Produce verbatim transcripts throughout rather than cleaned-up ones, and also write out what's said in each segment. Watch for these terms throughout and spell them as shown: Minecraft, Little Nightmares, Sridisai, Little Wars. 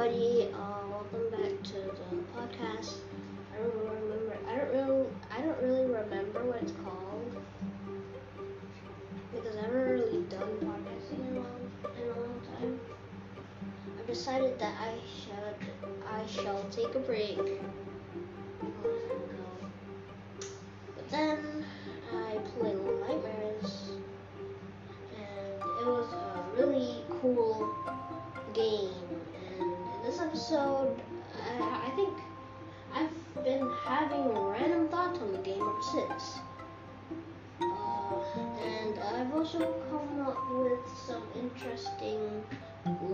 everybody, uh, welcome back to the podcast. I don't really remember. I don't really. I don't really remember what it's called because I haven't really done podcasting in a long, in a long time. I've decided that I should. I shall take a break. But then I played Little Nightmares, and it was a really cool game. This episode, I, I think I've been having random thoughts on the game ever since. Uh, and I've also come up with some interesting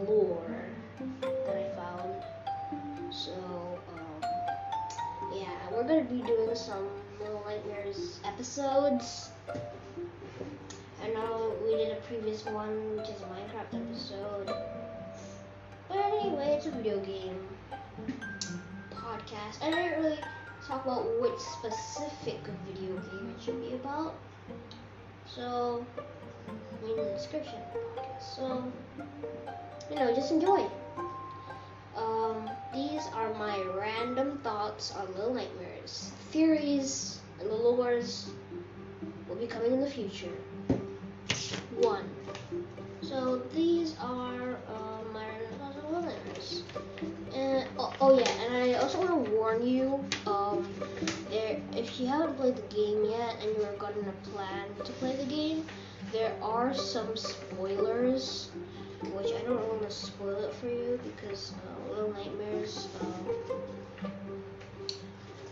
lore that I found. So, um, yeah, we're going to be doing some Little Nightmares episodes. I know we did a previous one, which is a Minecraft episode. But anyway, it's a video game podcast. I didn't really talk about which specific video game it should be about. So, I mean, in the description of the podcast. So, you know, just enjoy. Um, these are my random thoughts on Little Nightmares. Theories and Little Wars will be coming in the future. One. So, these are uh, my random thoughts. And, oh, oh yeah, and I also want to warn you, um, there, if you haven't played the game yet and you're gonna plan to play the game, there are some spoilers, which I don't want to spoil it for you because uh, Little Nightmares, um,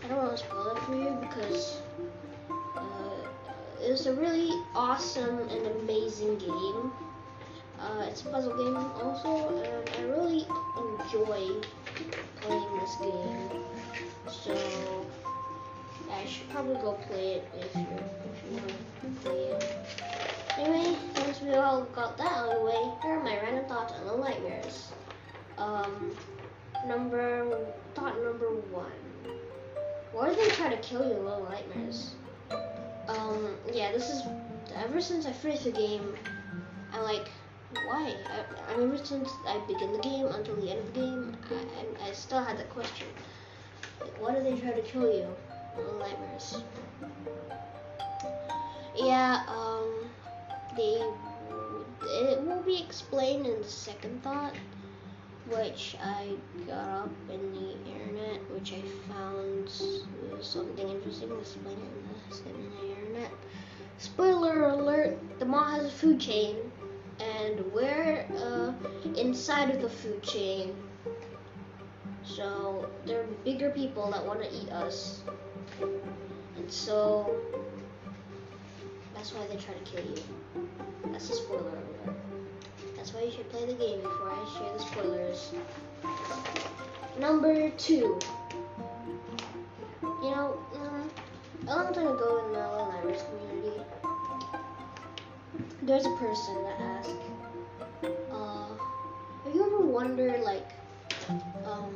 I don't want to spoil it for you because uh, it's a really awesome and amazing game. Uh, it's a puzzle game also, and I really enjoy playing this game, so yeah, I should probably go play it if, you're, if you want to play it. Anyway, once we all got that out of the way, here are my random thoughts on the nightmares. Um, number, thought number one. Why do they try to kill you in Little Nightmares? Um, yeah, this is, ever since I finished the game, I like... Why? I, I remember since I began the game until the end of the game, I, I, I still had that question. Like, why do they try to kill you? Little Nightmares. Yeah, um, they, it will be explained in the second thought, which I got up in the internet, which I found something interesting to explain it in the internet. Spoiler alert, the mall has a food chain. And we're uh, inside of the food chain, so there are bigger people that want to eat us, and so that's why they try to kill you. That's a spoiler alert. That's why you should play the game before I share the spoilers. Number two. You know, um, a long time ago in the Little Nightmares community, there's a person that asked, uh, have you ever wondered, like, um,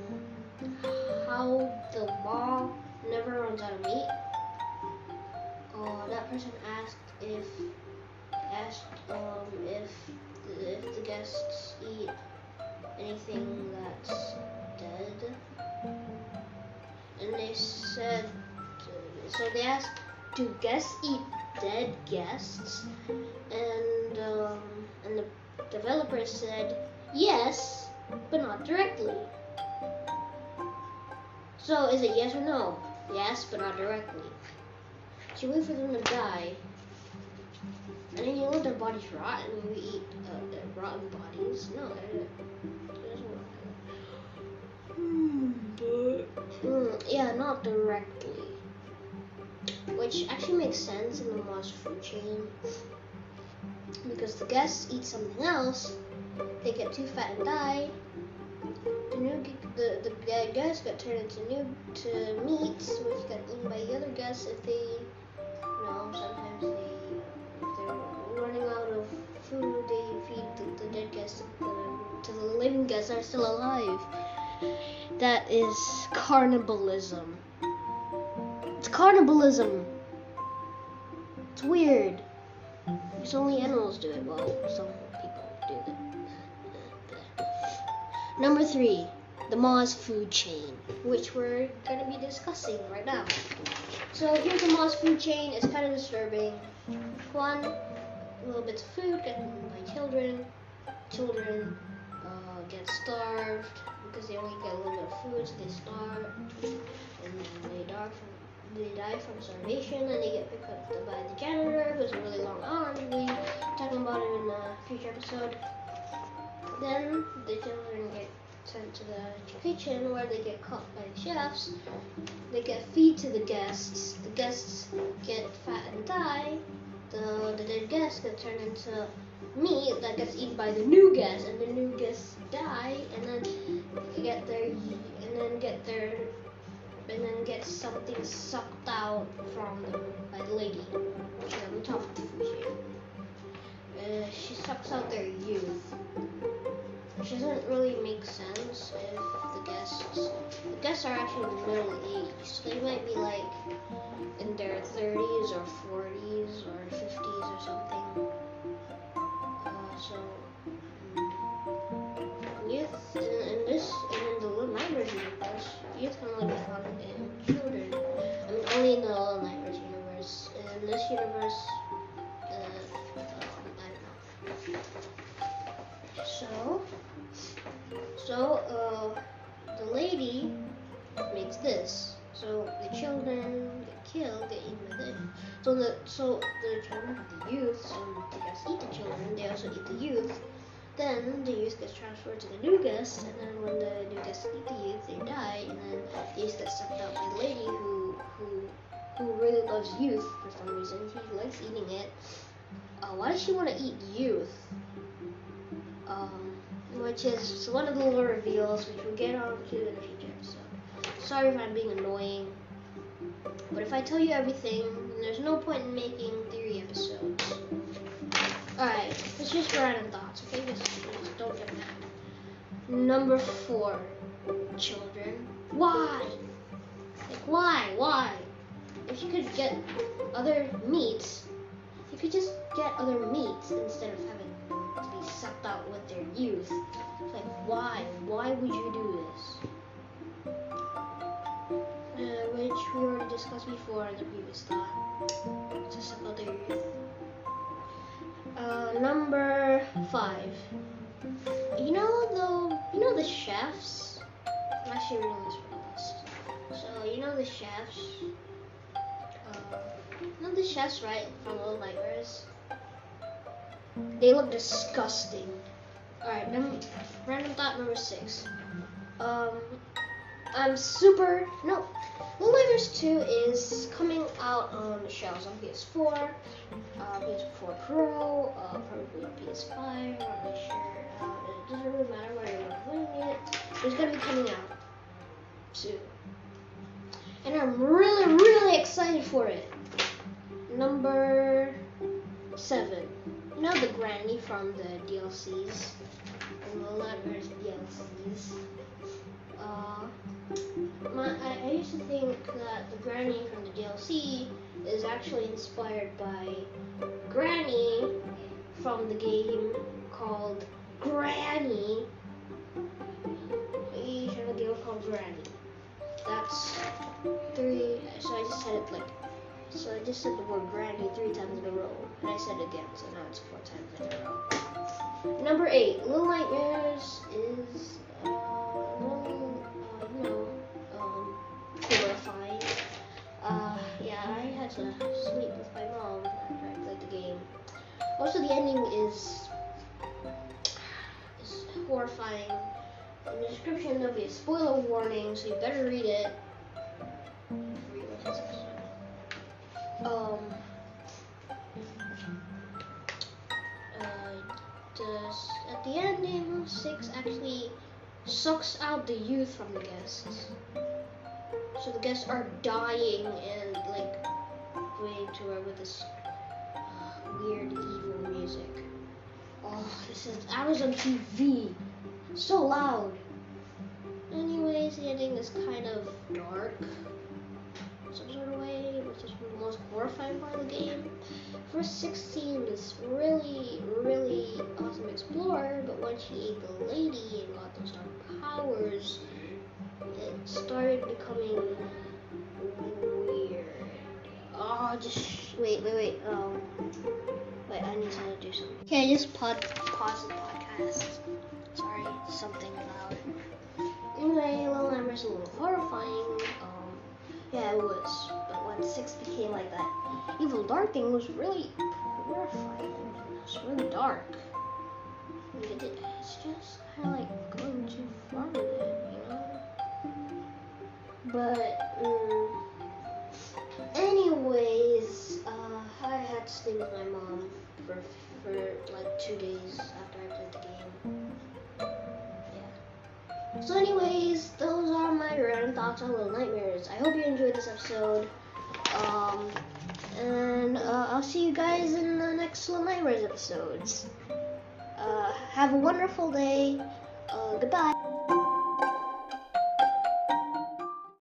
how the mall never runs out of meat? Uh, that person asked if, asked, um, if, if the guests eat anything that's dead. And they said, so they asked, do guests eat dead guests? And um, and the developer said yes, but not directly. So is it yes or no? Yes, but not directly. So you wait for them to die, and then you let their bodies rot, and you eat uh, their rotten bodies. No, it doesn't work. Hmm. Mm, yeah, not directly. Which actually makes sense in the mall's food chain, because the guests eat something else, they get too fat and die, the new the, the guests get turned into new to meats, which get eaten by the other guests if they, you know, sometimes they, if they're running out of food, they feed the, the dead guests to the living guests that are still alive. That is cannibalism. It's cannibalism. It's weird. It's only animals do it. Well, some people do it. Number three. the Moss food chain, which we're gonna be discussing right now. So here's the Moss food chain. It's kind of disturbing. One, little bits of food and my children, children uh, get starved because they only get a little bit of food, so they starve and then they die from they die from starvation, and they get picked up by the janitor, who's a really long arm. We're talking about it in a future episode. Then the children get sent to the kitchen, where they get caught by the chefs. They get feed to the guests. The guests get fat and die. The, the dead guests get turned into meat that gets eaten by the new guests, and the new guests die, and then get their and then get their and then get something sucked out from them by the lady on top of the food chain. Uh, she sucks out their youth. Which doesn't really make sense if the guests, the guests are actually middle-aged, so they might be like in their thirties or forties or fifties or something. Uh, so, mm, youth, in, in this, in the Little Nightmares universe, youth can only be found in children. I mean, only in the Little Nightmares universe. In this universe, uh, um, I don't know. So, so uh, the lady makes this. So the children get killed, get eaten by them. So the so the children have the youth. So the guests eat the children. They also eat the youth. Then the youth gets transferred to the new guests. And then when the new guests eat the youth, they die. And then the youth gets sucked out by the lady who who who really loves youth for some reason. She likes eating it. Uh, why does she want to eat youth? Um, which is one of the little reveals, which we'll get on to in the future episode. Sorry if I'm being annoying, but if I tell you everything, then there's no point in making theory episodes. Alright, it's just random thoughts, okay? Just, just don't get mad. Number four, children. Why? Like, why? Why? If you could get other meats, you could just get other meats instead of having to be sucked out with their youth. It's like, why? Why would you do this? Uh, which we already discussed before in the previous thought. To suck out their youth. Uh, number five. You know the you know the chefs. I'm actually reading this from the list. So you know the chefs. Uh, you know the chefs, right? From Little Nightmares. They look disgusting. Alright, random thought number six. Um, I'm super... No, Little Nightmares two is coming out on the shelves on P S four, uh, P S four Pro, uh, probably P S five, I'm not sure. Uh, it doesn't really matter where you're playing it. It's going to be coming out soon. And I'm really, really excited for it. Number seven. You know the granny from the D L Cs, the Little Nightmares D L Cs. Uh, my I, I used to think that the granny from the D L C is actually inspired by Granny from the game called Granny. You have a game called Granny. That's three. So I just said it like. So I just said the word granny three times in a row, and I said it again, so now it's four times in a row. Number eight, Little Nightmares is uh, a little, uh, you know, um, horrifying. Uh, yeah, I had to sleep with my mom after I played the game. Also, the ending is, is horrifying. In the description, there'll be a spoiler warning, so you better read it. Um, uh, does, at the ending, six actually sucks out the youth from the guests. So the guests are dying and like praying to her with this uh, weird evil music. Oh, this is, I was on T V, so loud. Anyways, the ending is kind of dark. Some sort of way, which is the most horrifying part of the game. First sixteen was really, really awesome explorer, but once she ate the lady and got those dark powers, it started becoming weird. Oh, just wait, wait, wait. Um, wait, I need to do something. Okay, just pod, pause the podcast. Sorry, something loud. Anyway, Little Nightmares was a little horrifying. Um, yeah, it was. But when six became like that, evil dark thing was really horrifying. It was really dark. It, it's just kind of like going too far with it, you know? But, um, anyways, uh, I had to stay with my mom for, for like two days after I played the game. Yeah. So anyways, those are my random thoughts on Little Nightmares. I hope you enjoyed this episode. Um, and uh, I'll see you guys in the next Little Nightmares episodes. Uh, have a wonderful day. Uh, goodbye.